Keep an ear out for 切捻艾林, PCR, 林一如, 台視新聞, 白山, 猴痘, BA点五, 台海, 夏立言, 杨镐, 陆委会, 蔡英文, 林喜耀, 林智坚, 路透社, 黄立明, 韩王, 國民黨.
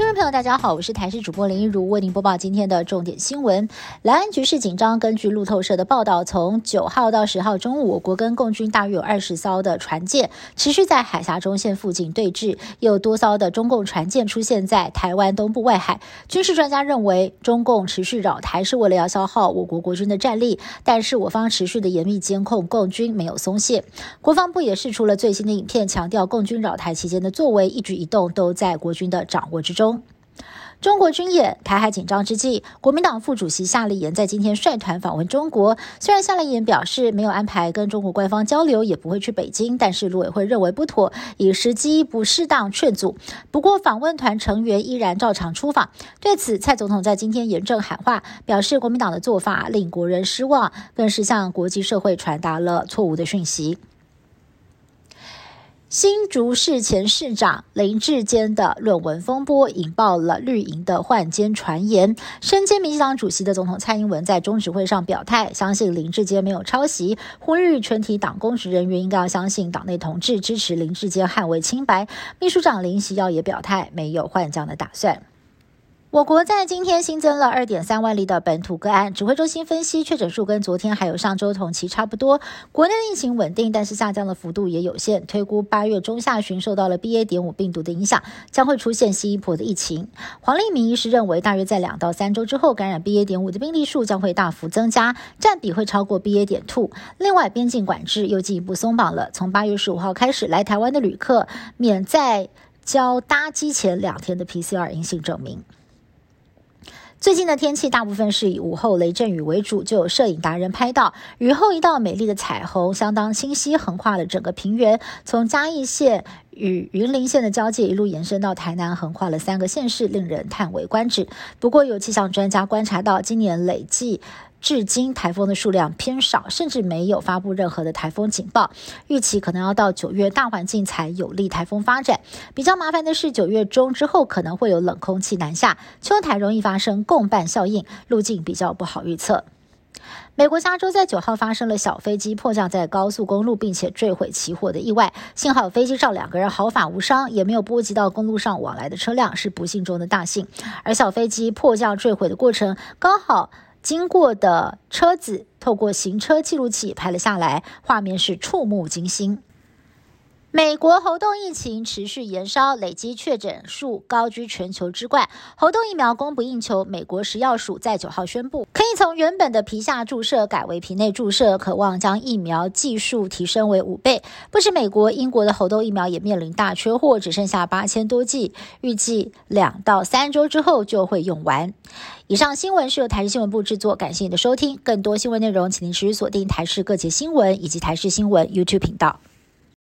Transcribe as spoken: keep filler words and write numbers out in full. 听众朋友，大家好，我是台视主播林一如，为您播报今天的重点新闻。两岸局势紧张，根据路透社的报道，从九号到十号中午，我国跟共军大约有二十艘的船舰持续在海峡中线附近对峙，又有多艘的中共船舰出现在台湾东部外海。军事专家认为，中共持续扰台是为了要消耗我国国军的战力，但是我方持续的严密监控共军没有松懈。国防部也释出了最新的影片，强调共军扰台期间的作为，一举一动都在国军的掌握之中。中国军演，台海紧张之际，国民党副主席夏立言在今天率团访问中国。虽然夏立言表示没有安排跟中国官方交流，也不会去北京，但是陆委会认为不妥，以时机不适当劝阻。不过访问团成员依然照常出访。对此，蔡总统在今天严正喊话，表示国民党的做法令国人失望，更是向国际社会传达了错误的讯息。新竹市前市长林智坚的论文风波引爆了绿营的换监传言。身兼民进党主席的总统蔡英文在中执会上表态，相信林智坚没有抄袭，呼吁全体党公职人员应该要相信党内同志，支持林智坚捍卫清白。秘书长林喜耀也表态，没有换将的打算。我国在今天新增了 二点三万例的本土个案，指挥中心分析确诊数跟昨天还有上周同期差不多。国内疫情稳定，但是下降的幅度也有限，推估八月中下旬受到了 B A 点五 病毒的影响，将会出现新一波的疫情。黄立明医师认为，大约在两到三周之后，感染 B A 点五 的病例数将会大幅增加，占比会超过 B A 点二。另外，边境管制又进一步松绑了，从八月十五号开始，来台湾的旅客免在交搭机前两天的 P C R 阴性证明。最近的天气大部分是以午后雷阵雨为主，就有摄影达人拍到雨后一道美丽的彩虹，相当清晰，横跨了整个平原，从嘉义县与云林县的交界一路延伸到台南，横跨了三个县市，令人叹为观止。不过有气象专家观察到，今年累计至今台风的数量偏少，甚至没有发布任何的台风警报，预期可能要到九月大环境才有利台风发展。比较麻烦的是，九月中之后可能会有冷空气南下，秋台容易发生共伴效应，路径比较不好预测。美国加州在九号发生了小飞机迫降在高速公路并且坠毁起火的意外，幸好飞机上两个人毫发无伤，也没有波及到公路上往来的车辆，是不幸中的大幸。而小飞机迫降坠毁的过程，刚好经过的车子透过行车记录器拍了下来，画面是触目惊心。美国猴痘疫情持续延烧，累积确诊数高居全球之冠。猴痘疫苗供不应求，美国食药署在九号宣布，可以从原本的皮下注射改为皮内注射，渴望将疫苗技术提升为五倍。不止美国，英国的猴痘疫苗也面临大缺货，只剩下八千多剂，预计两到三周之后就会用完。以上新闻是由台视新闻部制作，感谢您的收听。更多新闻内容，请您持续锁定台视各节新闻以及台视新闻 YouTube 频道。